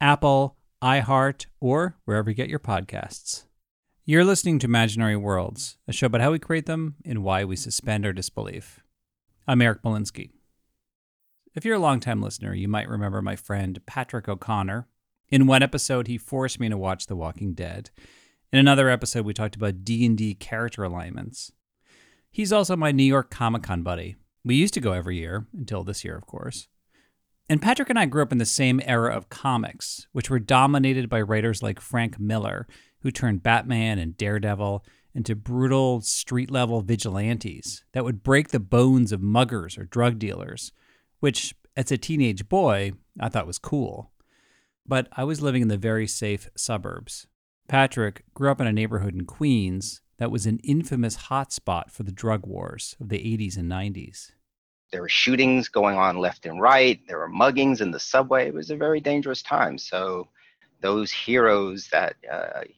Apple, iHeart, or wherever you get your podcasts. You're listening to Imaginary Worlds, a show about how we create them and why we suspend our disbelief. I'm Eric Malinsky. If you're a longtime listener, you might remember my friend Patrick O'Connor. In one episode, he forced me to watch The Walking Dead. In another episode, we talked about D&D character alignments. He's also my New York Comic-Con buddy. We used to go every year, until this year, of course. And Patrick and I grew up in the same era of comics, which were dominated by writers like Frank Miller, who turned Batman and Daredevil into brutal street-level vigilantes that would break the bones of muggers or drug dealers, which, as a teenage boy, I thought was cool. But I was living in the very safe suburbs. Patrick grew up in a neighborhood in Queens that was an infamous hotspot for the drug wars of the 80s and 90s. There were shootings going on left and right. There were muggings in the subway. It was a very dangerous time. So those heroes that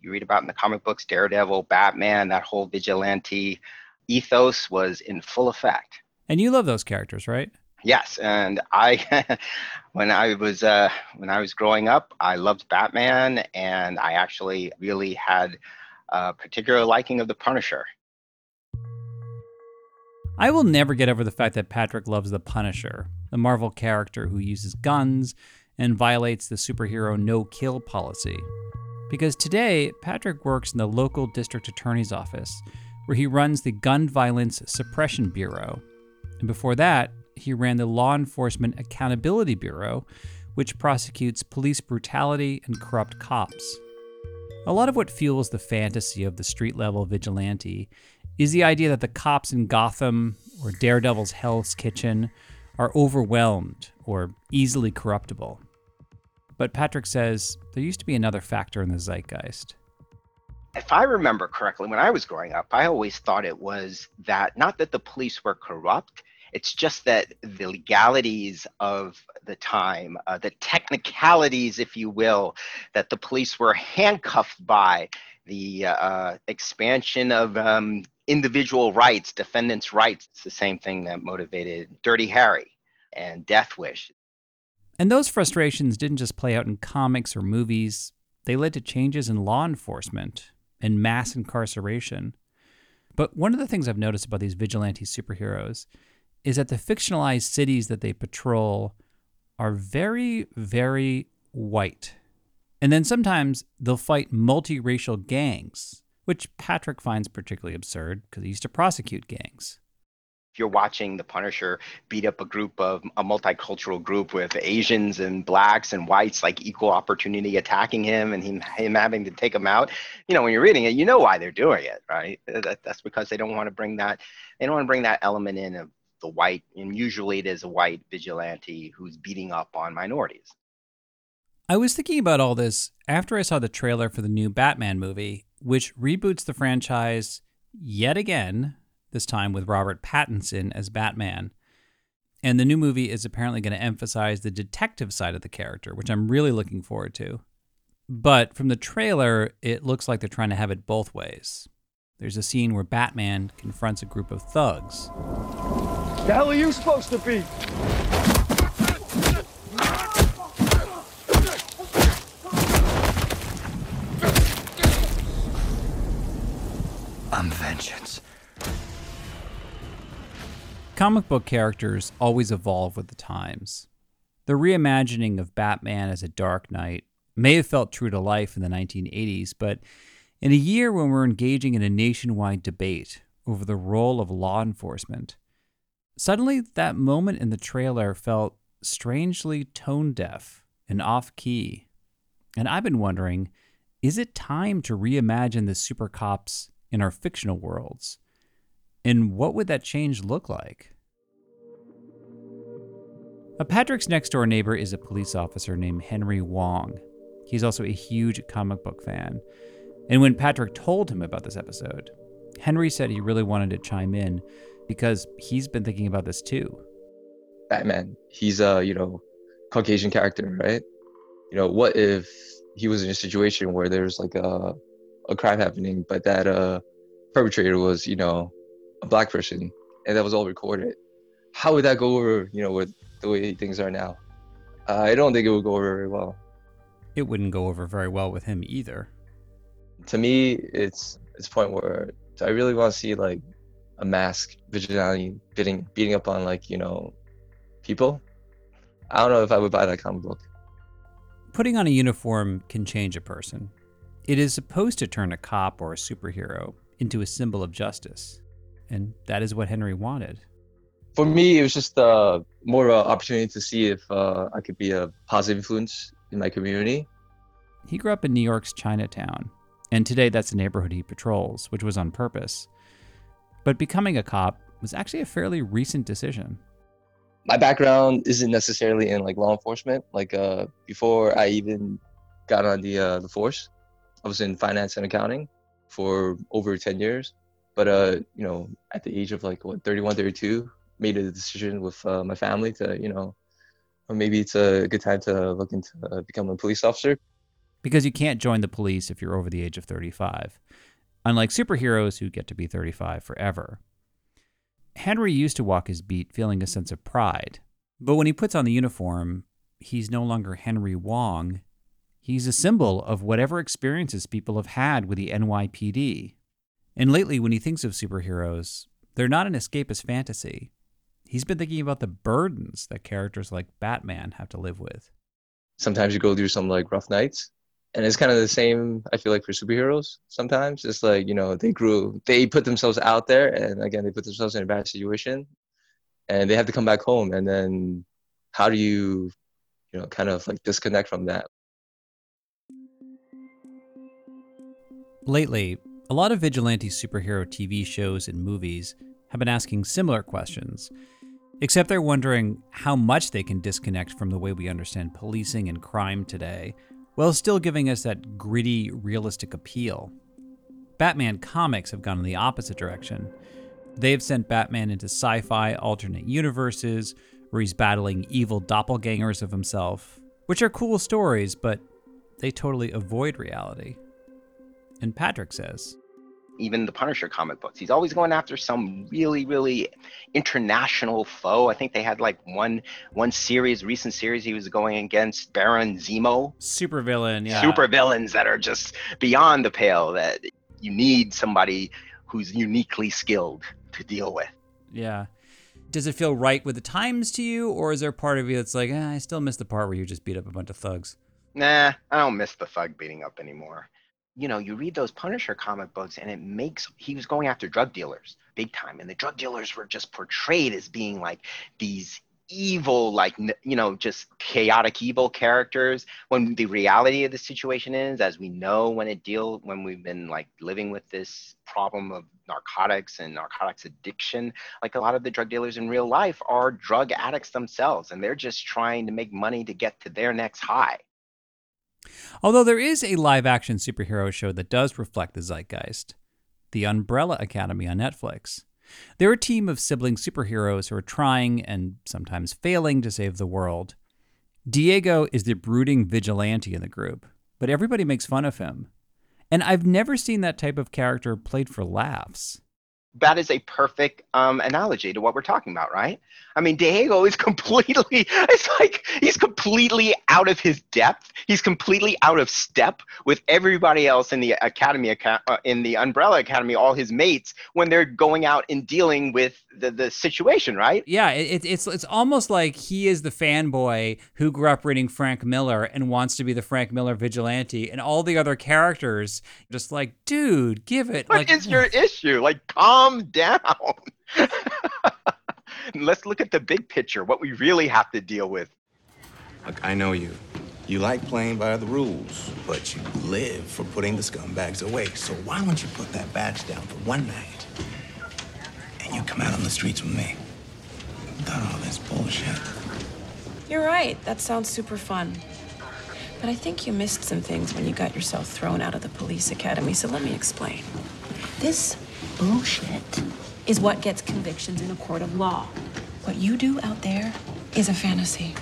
you read about in the comic books, Daredevil, Batman, that whole vigilante ethos was in full effect. And you love those characters, right? Yes, and I, when I was growing up, I loved Batman, and I actually really had a particular liking of the Punisher. I will never get over the fact that Patrick loves the Punisher, the Marvel character who uses guns and violates the superhero no-kill policy. Because today, Patrick works in the local district attorney's office, where he runs the Gun Violence Suppression Bureau, and before that, he ran the Law Enforcement Accountability Bureau, which prosecutes police brutality and corrupt cops. A lot of what fuels the fantasy of the street-level vigilante is the idea that the cops in Gotham or Daredevil's Hell's Kitchen are overwhelmed or easily corruptible. But Patrick says there used to be another factor in the zeitgeist. If I remember correctly, when I was growing up, I always thought it was that, not that the police were corrupt, it's just that the legalities of the time, the technicalities, if you will, that the police were handcuffed by, the expansion of individual rights, defendants' rights. It's the same thing that motivated Dirty Harry and Death Wish. And those frustrations didn't just play out in comics or movies. They led to changes in law enforcement and mass incarceration. But one of the things I've noticed about these vigilante superheroes is that the fictionalized cities that they patrol are very, very white. And then sometimes they'll fight multiracial gangs, which Patrick finds particularly absurd because he used to prosecute gangs. If you're watching the Punisher beat up a multicultural group with Asians and blacks and whites, like equal opportunity attacking him and him having to take them out, you know, when you're reading it, you know why they're doing it, right? That's because they don't want to bring that element in of the white, and usually it is a white vigilante who's beating up on minorities. I was thinking about all this after I saw the trailer for the new Batman movie, which reboots the franchise yet again, this time with Robert Pattinson as Batman. And the new movie is apparently going to emphasize the detective side of the character, which I'm really looking forward to. But from the trailer, it looks like they're trying to have it both ways. There's a scene where Batman confronts a group of thugs. The hell are you supposed to be? I'm vengeance. Comic book characters always evolve with the times. The reimagining of Batman as a Dark Knight may have felt true to life in the 1980s, but in a year when we're engaging in a nationwide debate over the role of law enforcement, suddenly that moment in the trailer felt strangely tone-deaf and off-key. And I've been wondering, is it time to reimagine the super cops in our fictional worlds? And what would that change look like? Patrick's next-door neighbor is a police officer named Henry Wong. He's also a huge comic book fan. And when Patrick told him about this episode, Henry said he really wanted to chime in because he's been thinking about this too. Batman, he's a, Caucasian character, right? What if he was in a situation where there's like a crime happening, but that perpetrator was, a black person, and that was all recorded? How would that go over, with the way things are now? I don't think it would go over very well. It wouldn't go over very well with him either. To me, it's a point where I really want to see like a mask vigilante beating up on people. I don't know if I would buy that comic book. Putting on a uniform can change a person. It is supposed to turn a cop or a superhero into a symbol of justice, and that is what Henry wanted. For me, it was just more of an opportunity to see if I could be a positive influence in my community. He grew up in New York's Chinatown, and today that's the neighborhood he patrols, which was on purpose. But becoming a cop was actually a fairly recent decision. My background isn't necessarily in law enforcement. Before I even got on the force, I was in finance and accounting for over 10 years. But at the age of 31, 32, made a decision with my family to, or maybe it's a good time to look into becoming a police officer. Because you can't join the police if you're over the age of 35, unlike superheroes who get to be 35 forever. Henry used to walk his beat feeling a sense of pride, but when he puts on the uniform, he's no longer Henry Wong. He's a symbol of whatever experiences people have had with the NYPD. And lately, when he thinks of superheroes, they're not an escapist fantasy. He's been thinking about the burdens that characters like Batman have to live with. Sometimes you go through some rough nights, and it's kind of the same, I feel like, for superheroes sometimes. It's they put themselves out there, and again, they put themselves in a bad situation, and they have to come back home. And then how do you, disconnect from that? Lately, a lot of vigilante superhero TV shows and movies have been asking similar questions, except they're wondering how much they can disconnect from the way we understand policing and crime today, while still giving us that gritty, realistic appeal. Batman comics have gone in the opposite direction. They've sent Batman into sci-fi alternate universes, where he's battling evil doppelgangers of himself, which are cool stories, but they totally avoid reality. And Patrick says, even the Punisher comic books, he's always going after some really, really international foe. I think they had one series, recent series, he was going against Baron Zemo. Supervillain, yeah. Supervillains that are just beyond the pale, that you need somebody who's uniquely skilled to deal with. Yeah. Does it feel right with the times to you, or is there a part of you that's I still miss the part where you just beat up a bunch of thugs? Nah, I don't miss the thug beating up anymore. You read those Punisher comic books and he was going after drug dealers big time. And the drug dealers were just portrayed as being these evil, just chaotic evil characters. When the reality of the situation is, as we know, when we've been living with this problem of narcotics and narcotics addiction, a lot of the drug dealers in real life are drug addicts themselves. And they're just trying to make money to get to their next high. Although there is a live-action superhero show that does reflect the zeitgeist, The Umbrella Academy on Netflix. They're a team of sibling superheroes who are trying and sometimes failing to save the world. Diego is the brooding vigilante in the group, but everybody makes fun of him. And I've never seen that type of character played for laughs. that is a perfect analogy to what we're talking about, right? I mean, Diego is completely, it's like he's completely out of his depth. He's completely out of step with everybody else in the academy, in the Umbrella Academy, all his mates, when they're going out and dealing with the situation, right? Yeah, it's almost like he is the fanboy who grew up reading Frank Miller and wants to be the Frank Miller vigilante, and all the other characters just like, dude, give it. What is your issue? Like, calm down. Let's look at the big picture, what we really have to deal with. Look, I know you. You like playing by the rules, but you live for putting the scumbags away. So why don't you put that badge down for one night and you come out on the streets with me? Without all this bullshit. You're right. That sounds super fun. But I think you missed some things when you got yourself thrown out of the police academy, so let me explain. This bullshit is what gets convictions in a court of law. What you do out there is a fantasy.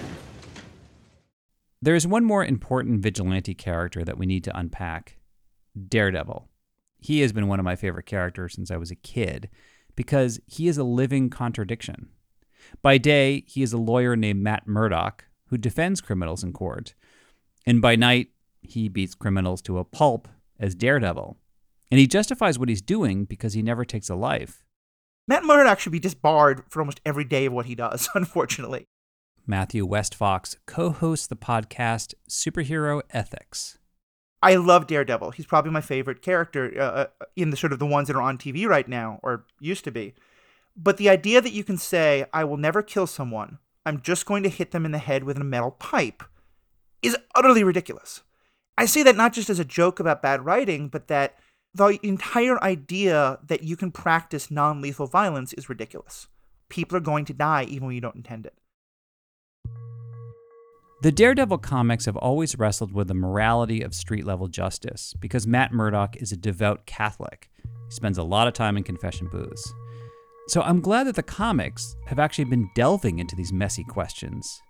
There is one more important vigilante character that we need to unpack: Daredevil. He has been one of my favorite characters since I was a kid because he is a living contradiction. By day, he is a lawyer named Matt Murdock who defends criminals in court. And by night, he beats criminals to a pulp as Daredevil. And he justifies what he's doing because he never takes a life. Matt Murdock should be disbarred for almost every day of what he does, unfortunately. Matthew Westfox co-hosts the podcast Superhero Ethics. I love Daredevil. He's probably my favorite character in the sort of the ones that are on TV right now, or used to be. But the idea that you can say, I will never kill someone, I'm just going to hit them in the head with a metal pipe, is utterly ridiculous. I say that not just as a joke about bad writing, but that the entire idea that you can practice non-lethal violence is ridiculous. People are going to die even when you don't intend it. The Daredevil comics have always wrestled with the morality of street-level justice because Matt Murdock is a devout Catholic. He spends a lot of time in confession booths. So I'm glad that the comics have actually been delving into these messy questions.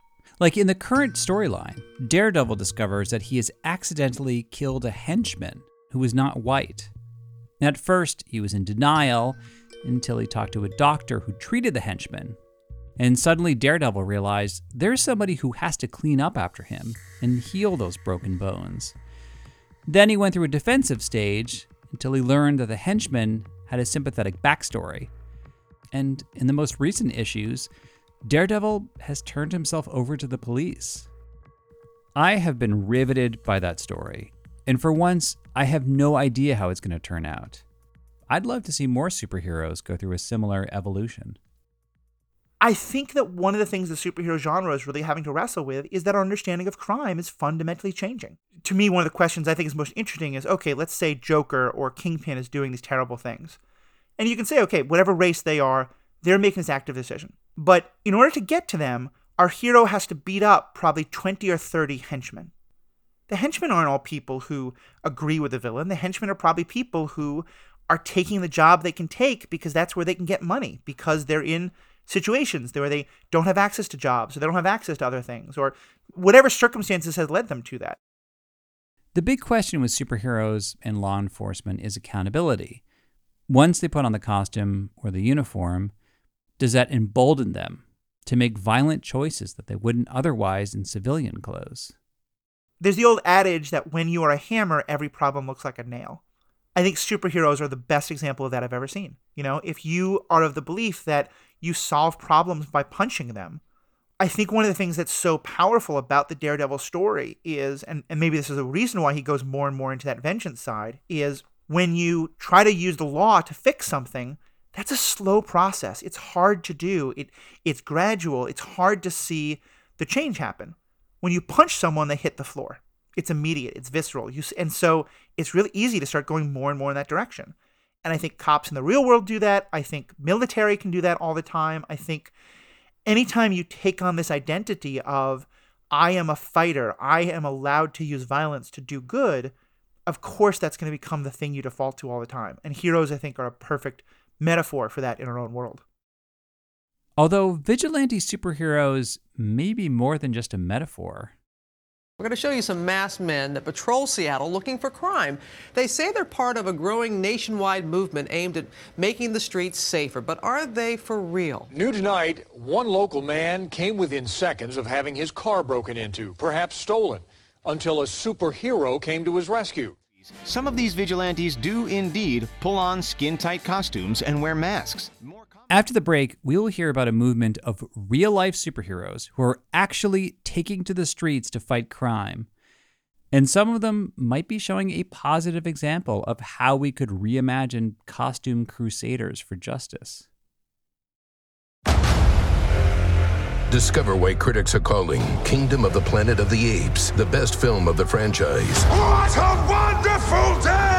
Like in the current storyline, Daredevil discovers that he has accidentally killed a henchman who was not white. At first, he was in denial until he talked to a doctor who treated the henchman. And suddenly Daredevil realized there's somebody who has to clean up after him and heal those broken bones. Then he went through a defensive stage until he learned that the henchman had a sympathetic backstory. And in the most recent issues, Daredevil has turned himself over to the police. I have been riveted by that story. And for once, I have no idea how it's going to turn out. I'd love to see more superheroes go through a similar evolution. I think that one of the things the superhero genre is really having to wrestle with is that our understanding of crime is fundamentally changing. To me, one of the questions I think is most interesting is, okay, let's say Joker or Kingpin is doing these terrible things. And you can say, okay, whatever race they are, they're making this active decision. But in order to get to them, our hero has to beat up probably 20 or 30 henchmen. The henchmen aren't all people who agree with the villain. The henchmen are probably people who are taking the job they can take because that's where they can get money, because they're in situations where they don't have access to jobs, or they don't have access to other things, or whatever circumstances has led them to that. The big question with superheroes and law enforcement is accountability. Once they put on the costume or the uniform, does that embolden them to make violent choices that they wouldn't otherwise in civilian clothes? There's the old adage that when you are a hammer, every problem looks like a nail. I think superheroes are the best example of that I've ever seen. You know, if you are of the belief that you solve problems by punching them, I think one of the things that's so powerful about the Daredevil story is, and maybe this is a reason why he goes more and more into that vengeance side, is when you try to use the law to fix something, that's a slow process. It's hard to do. It's gradual. It's hard to see the change happen. When you punch someone, they hit the floor. It's immediate. It's visceral. And so it's really easy to start going more and more in that direction. And I think cops in the real world do that. I think military can do that all the time. I think anytime you take on this identity of, I am a fighter, I am allowed to use violence to do good, of course that's going to become the thing you default to all the time. And heroes, I think, are a perfect metaphor for that in our own world. Although vigilante superheroes may be more than just a metaphor, We're going to show you some masked men that patrol Seattle looking for crime. They say they're part of a growing nationwide movement aimed at making the streets safer, but are they for real? New tonight, one local man came within seconds of having his car broken into, perhaps stolen, until a superhero came to his rescue. Some of these vigilantes do indeed pull on skin-tight costumes and wear masks. After the break, we will hear about a movement of real-life superheroes who are actually taking to the streets to fight crime. And some of them might be showing a positive example of how we could reimagine costume crusaders for justice. Discover why critics are calling Kingdom of the Planet of the Apes the best film of the franchise. What a wonderful day!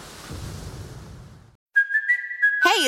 Hey,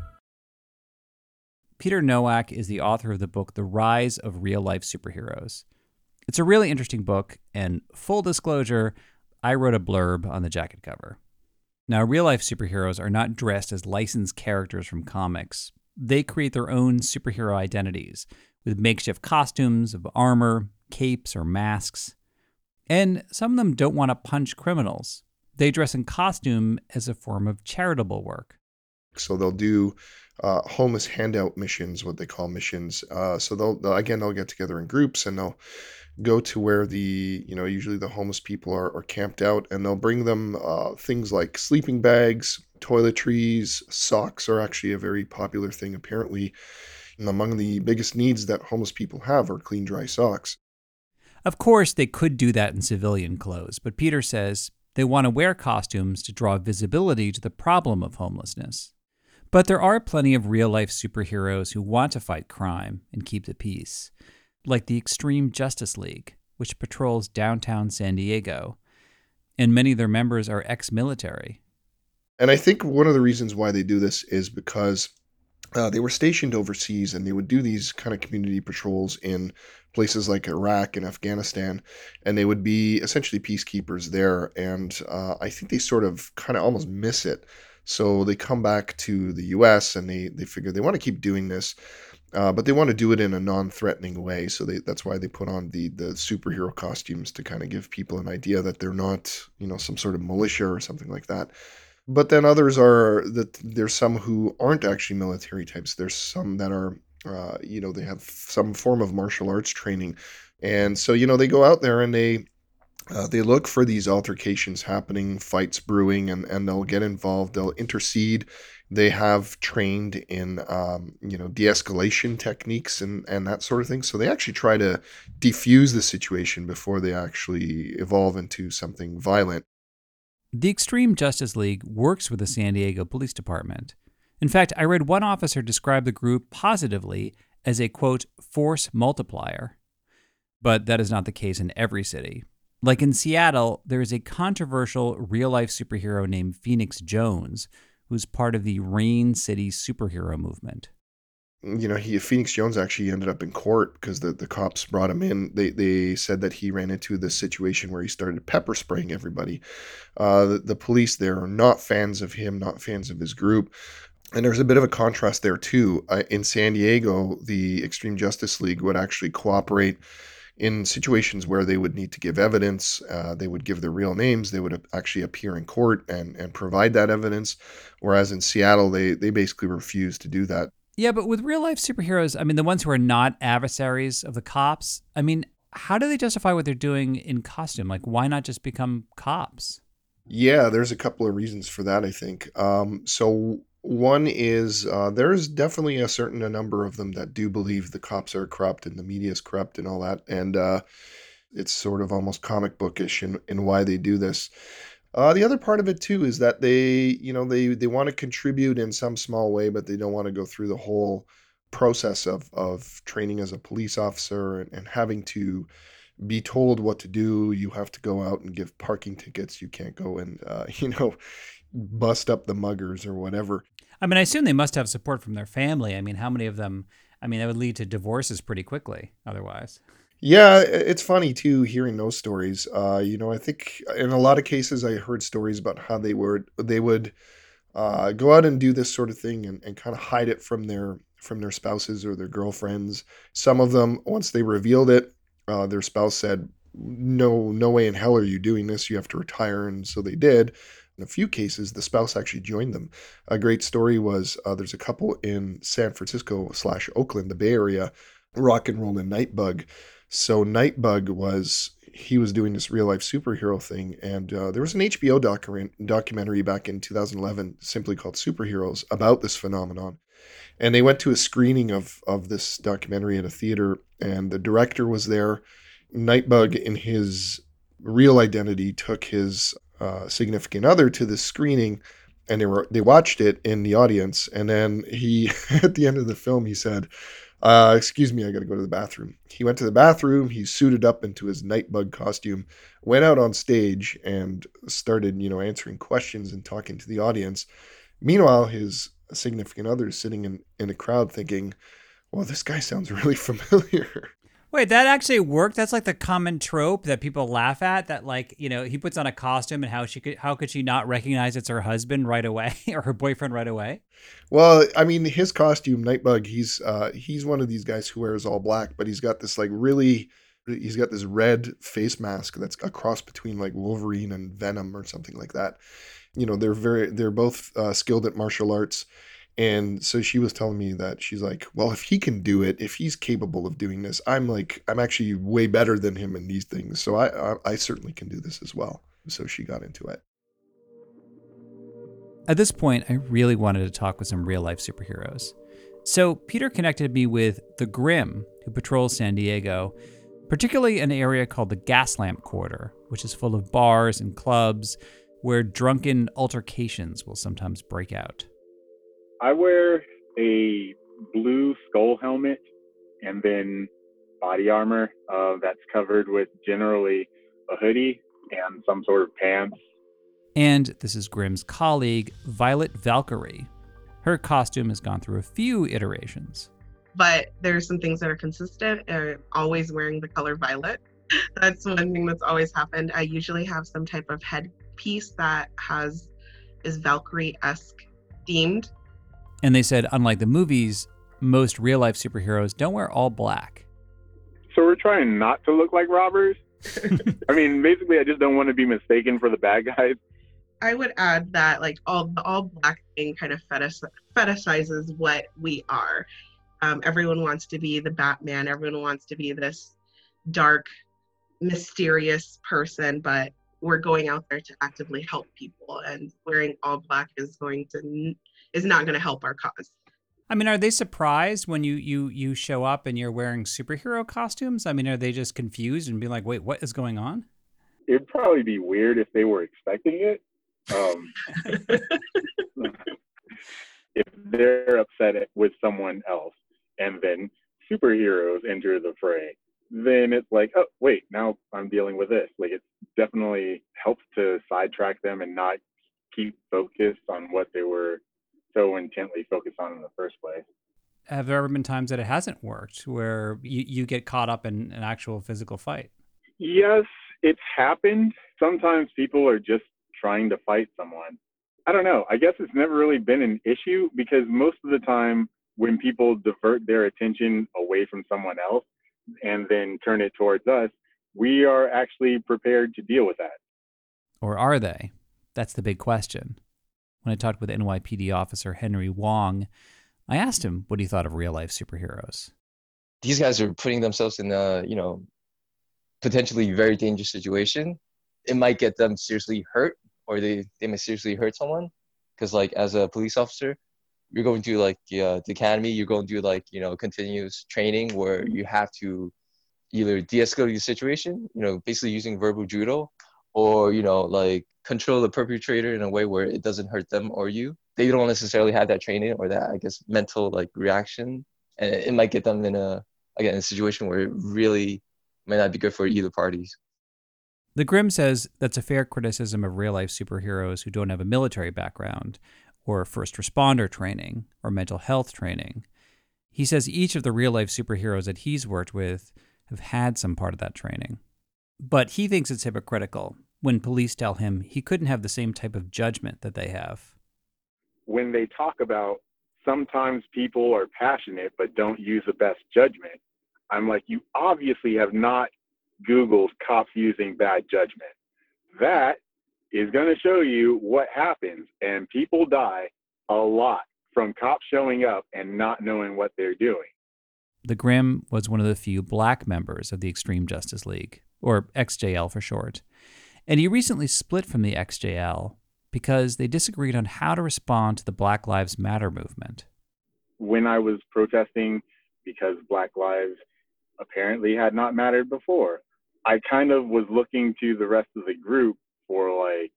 Peter Nowak is the author of the book, The Rise of Real-Life Superheroes. It's a really interesting book, and full disclosure, I wrote a blurb on the jacket cover. Now, real-life superheroes are not dressed as licensed characters from comics. They create their own superhero identities with makeshift costumes of armor, capes, or masks. And some of them don't want to punch criminals. They dress in costume as a form of charitable work. So they'll do homeless handout missions, what they call missions. So they'll get together in groups and they'll go to where usually the homeless people are camped out, and they'll bring them things like sleeping bags, toiletries, socks are actually a very popular thing apparently. And among the biggest needs that homeless people have are clean, dry socks. Of course, they could do that in civilian clothes, but Peter says they want to wear costumes to draw visibility to the problem of homelessness. But there are plenty of real-life superheroes who want to fight crime and keep the peace, like the Extreme Justice League, which patrols downtown San Diego, and many of their members are ex-military. And I think one of the reasons why they do this is because they were stationed overseas, and they would do these kind of community patrols in places like Iraq and Afghanistan, and they would be essentially peacekeepers there. And I think they kind of almost miss it. So they come back to the U.S. and they figure they want to keep doing this, but they want to do it in a non-threatening way. So that's why they put on the superhero costumes to kind of give people an idea that they're not, some sort of militia or something like that. But then others are that there's some who aren't actually military types. There's some that are, they have some form of martial arts training. And so, they go out there and they look for these altercations happening, fights brewing, and they'll get involved. They'll intercede. They have trained in, de-escalation techniques and that sort of thing. So they actually try to defuse the situation before they actually evolve into something violent. The Extreme Justice League works with the San Diego Police Department. In fact, I read one officer describe the group positively as a, quote, force multiplier. But that is not the case in every city. Like in Seattle, there is a controversial real-life superhero named Phoenix Jones, who's part of the Rain City superhero movement. Phoenix Jones actually ended up in court because the cops brought him in. They said that he ran into this situation where he started pepper spraying everybody. The police there are not fans of him, not fans of his group. And there's a bit of a contrast there, too. In San Diego, the Extreme Justice League would actually cooperate in situations where they would need to give evidence. They would give their real names. They would actually appear in court and provide that evidence. Whereas in Seattle, they basically refuse to do that. Yeah, but with real-life superheroes, the ones who are not adversaries of the cops, how do they justify what they're doing in costume? Like, why not just become cops? Yeah, there's a couple of reasons for that, I think. So One is there's definitely a certain number of them that do believe the cops are corrupt and the media is corrupt and all that. And it's sort of almost comic bookish in why they do this. The other part of it, too, is that they want to contribute in some small way, but they don't want to go through the whole process of training as a police officer and having to be told what to do. You have to go out and give parking tickets. You can't go and, bust up the muggers or whatever. I mean, I assume they must have support from their family. I mean, how many of them? I mean, that would lead to divorces pretty quickly otherwise. Yeah, it's funny, too, hearing those stories. I think in a lot of cases I heard stories about how they would go out and do this sort of thing and kind of hide it from their spouses or their girlfriends. Some of them, once they revealed it, their spouse said, no way in hell are you doing this. You have to retire. And so they did. In a few cases, the spouse actually joined them. A great story was there's a couple in San Francisco / Oakland, the Bay Area, Rock and Roll and Nightbug. So Nightbug was doing this real life superhero thing. And there was an HBO documentary back in 2011 simply called Superheroes about this phenomenon. And they went to a screening of this documentary at a theater, and the director was there. Nightbug, in his real identity, took his significant other to this screening, and they watched it in the audience. And then he, at the end of the film, he said, excuse me, I got to go to the bathroom. He went to the bathroom. He suited up into his Nightbug costume, went out on stage and started, answering questions and talking to the audience. Meanwhile, his significant other is sitting in a crowd thinking, well, this guy sounds really familiar. Wait, that actually worked? That's like the common trope that people laugh at, that he puts on a costume and how could she not recognize it's her husband right away or her boyfriend right away? Well, I mean, his costume, Nightbug, he's one of these guys who wears all black, but he's got this red face mask that's a cross between like Wolverine and Venom or something like that. They're both skilled at martial arts. And so she was telling me that she's like, well, if he can do it, if he's capable of doing this, I'm actually way better than him in these things. So I certainly can do this as well. So she got into it. At this point, I really wanted to talk with some real life superheroes. So Peter connected me with the Grimm, who patrols San Diego, particularly an area called the Gaslamp Quarter, which is full of bars and clubs where drunken altercations will sometimes break out. I wear a blue skull helmet and then body armor that's covered with generally a hoodie and some sort of pants. And this is Grimm's colleague, Violet Valkyrie. Her costume has gone through a few iterations. But there are some things that are consistent, and always wearing the color violet. That's one thing that's always happened. I usually have some type of headpiece that is Valkyrie-esque themed. And they said, unlike the movies, most real-life superheroes don't wear all black. So we're trying not to look like robbers. I mean, basically, I just don't want to be mistaken for the bad guys. I would add that the all-black thing kind of fetishizes what we are. Everyone wants to be the Batman. Everyone wants to be this dark, mysterious person, but we're going out there to actively help people, and wearing all black is not going to help our cause. I mean, are they surprised when you show up and you're wearing superhero costumes? I mean, are they just confused and be like, wait, what is going on? It'd probably be weird if they were expecting it. If they're upset with someone else and then superheroes enter the fray, then it's like, oh, wait, now I'm dealing with this. It definitely helps to sidetrack them and not keep focused on what they were so intently focused on in the first place. Have there ever been times that it hasn't worked, where you get caught up in an actual physical fight? Yes, it's happened. Sometimes people are just trying to fight someone. I don't know. I guess it's never really been an issue, because most of the time when people divert their attention away from someone else and then turn it towards us, we are actually prepared to deal with that. Or are they? That's the big question. When I talked with NYPD officer Henry Wong, I asked him what he thought of real-life superheroes. These guys are putting themselves in a, potentially very dangerous situation. It might get them seriously hurt, or they may seriously hurt someone. Because as a police officer, you're going to do like the academy, you're going to do like, you know, continuous training where you have to either de-escalate your situation, you know, basically using verbal judo, or, you know, like control the perpetrator in a way where it doesn't hurt them or you. They don't necessarily have that training or that, I guess, mental like reaction. And it might get them in a situation where it really might not be good for either parties. The Grimm says that's a fair criticism of real-life superheroes who don't have a military background or first responder training or mental health training. He says each of the real-life superheroes that he's worked with have had some part of that training. But he thinks it's hypocritical when police tell him he couldn't have the same type of judgment that they have. When they talk about sometimes people are passionate but don't use the best judgment, I'm like, you obviously have not Googled cops using bad judgment. That is going to show you what happens, and people die a lot from cops showing up and not knowing what they're doing. The Grimm was one of the few black members of the Extreme Justice League, or XJL for short, and he recently split from the XJL because they disagreed on how to respond to the Black Lives Matter movement. When I was protesting because Black Lives apparently had not mattered before, I kind of was looking to the rest of the group for like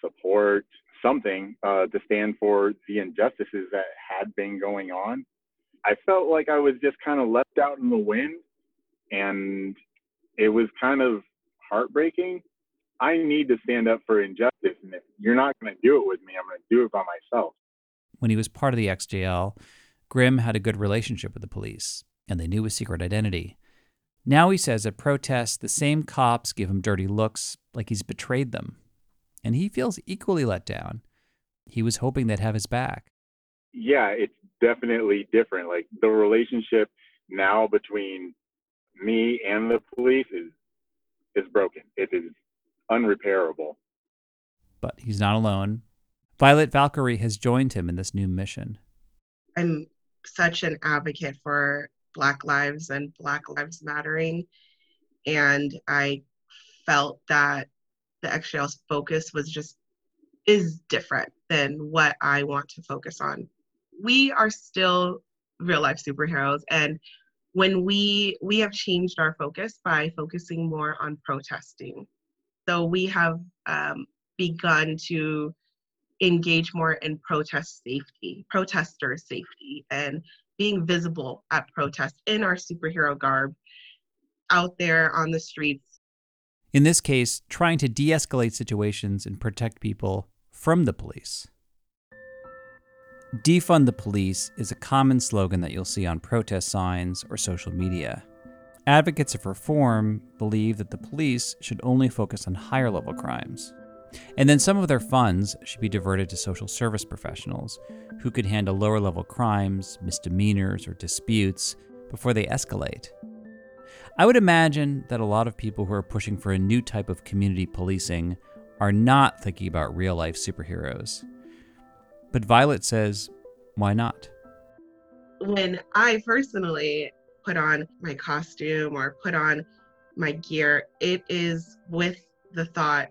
support, something to stand for the injustices that had been going on. I felt like I was just kind of left out in the wind, and it was kind of heartbreaking. I need to stand up for injustice, and if you're not going to do it with me, I'm going to do it by myself. When he was part of the XJL, Grimm had a good relationship with the police, and they knew his secret identity. Now he says at protests, the same cops give him dirty looks like he's betrayed them, and he feels equally let down. He was hoping they'd have his back. Yeah, it's definitely different. Like, the relationship now between me and the police is broken. It is unrepairable. But he's not alone. Violet Valkyrie has joined him in this new mission. I'm such an advocate for Black Lives and Black Lives Mattering, and I felt that the XJL's focus was is different than what I want to focus on. We are still real life superheroes, and when we have changed our focus by focusing more on protesting. So we have begun to engage more in protester safety, and being visible at protests in our superhero garb out there on the streets. In this case, trying to de-escalate situations and protect people from the police. Defund the police is a common slogan that you'll see on protest signs or social media. Advocates of reform believe that the police should only focus on higher-level crimes. And then some of their funds should be diverted to social service professionals who could handle lower-level crimes, misdemeanors, or disputes before they escalate. I would imagine that a lot of people who are pushing for a new type of community policing are not thinking about real-life superheroes. But Violet says, why not? When I personally put on my costume or put on my gear, it is with the thought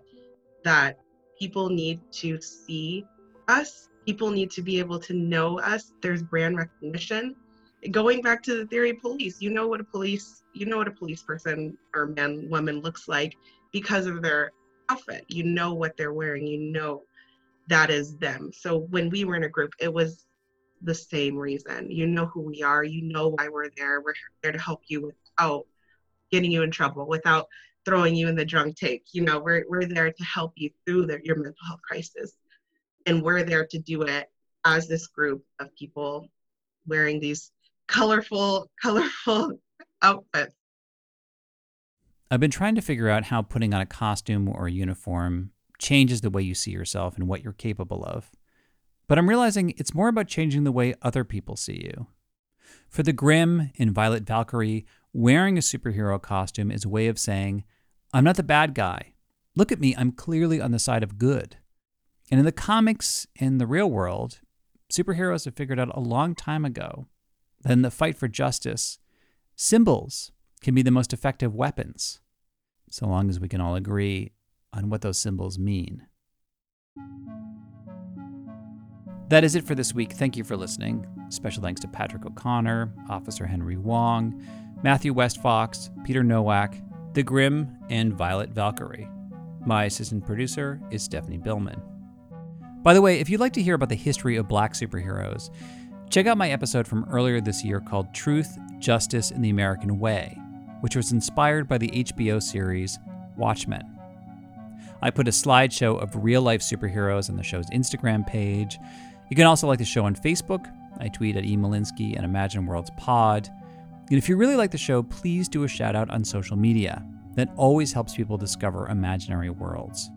that people need to see us. People need to be able to know us. There's brand recognition. Going back to the theory of police, you know what a police person or man, woman looks like because of their outfit. You know what they're wearing. You know that is them. So when we were in a group, it was the same reason. You know who we are. You know why we're there. We're there to help you without getting you in trouble, without throwing you in the drunk tank. You know, we're there to help you through your mental health crisis. And we're there to do it as this group of people wearing these colorful outfits. I've been trying to figure out how putting on a costume or a uniform changes the way you see yourself and what you're capable of. But I'm realizing it's more about changing the way other people see you. For the Grimm in Violet Valkyrie, wearing a superhero costume is a way of saying, I'm not the bad guy. Look at me, I'm clearly on the side of good. And in the comics and the real world, superheroes have figured out a long time ago that in the fight for justice, symbols can be the most effective weapons, so long as we can all agree on what those symbols mean. That is it for this week. Thank you for listening. Special thanks to Patrick O'Connor, Officer Henry Wong, Matthew Westfox, Peter Nowak, The Grimm, and Violet Valkyrie. My assistant producer is Stephanie Billman. By the way, if you'd like to hear about the history of Black superheroes, check out my episode from earlier this year called Truth, Justice, and the American Way, which was inspired by the HBO series Watchmen. I put a slideshow of real-life superheroes on the show's Instagram page. You can also like the show on Facebook. I tweet at E. Malinsky and Imagine Worlds Pod. And if you really like the show, please do a shout-out on social media. That always helps people discover Imaginary Worlds.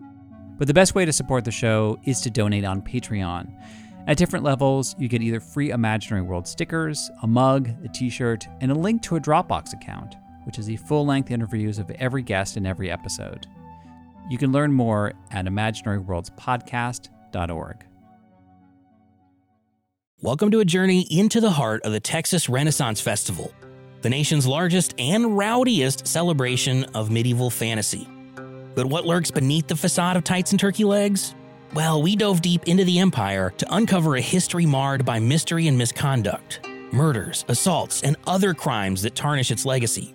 But the best way to support the show is to donate on Patreon. At different levels, you get either free Imaginary World stickers, a mug, a t-shirt, and a link to a Dropbox account, which is the full-length interviews of every guest in every episode. You can learn more at imaginaryworldspodcast.org. Welcome to a journey into the heart of the Texas Renaissance Festival, the nation's largest and rowdiest celebration of medieval fantasy. But what lurks beneath the facade of tights and turkey legs? Well, we dove deep into the empire to uncover a history marred by mystery and misconduct, murders, assaults, and other crimes that tarnish its legacy.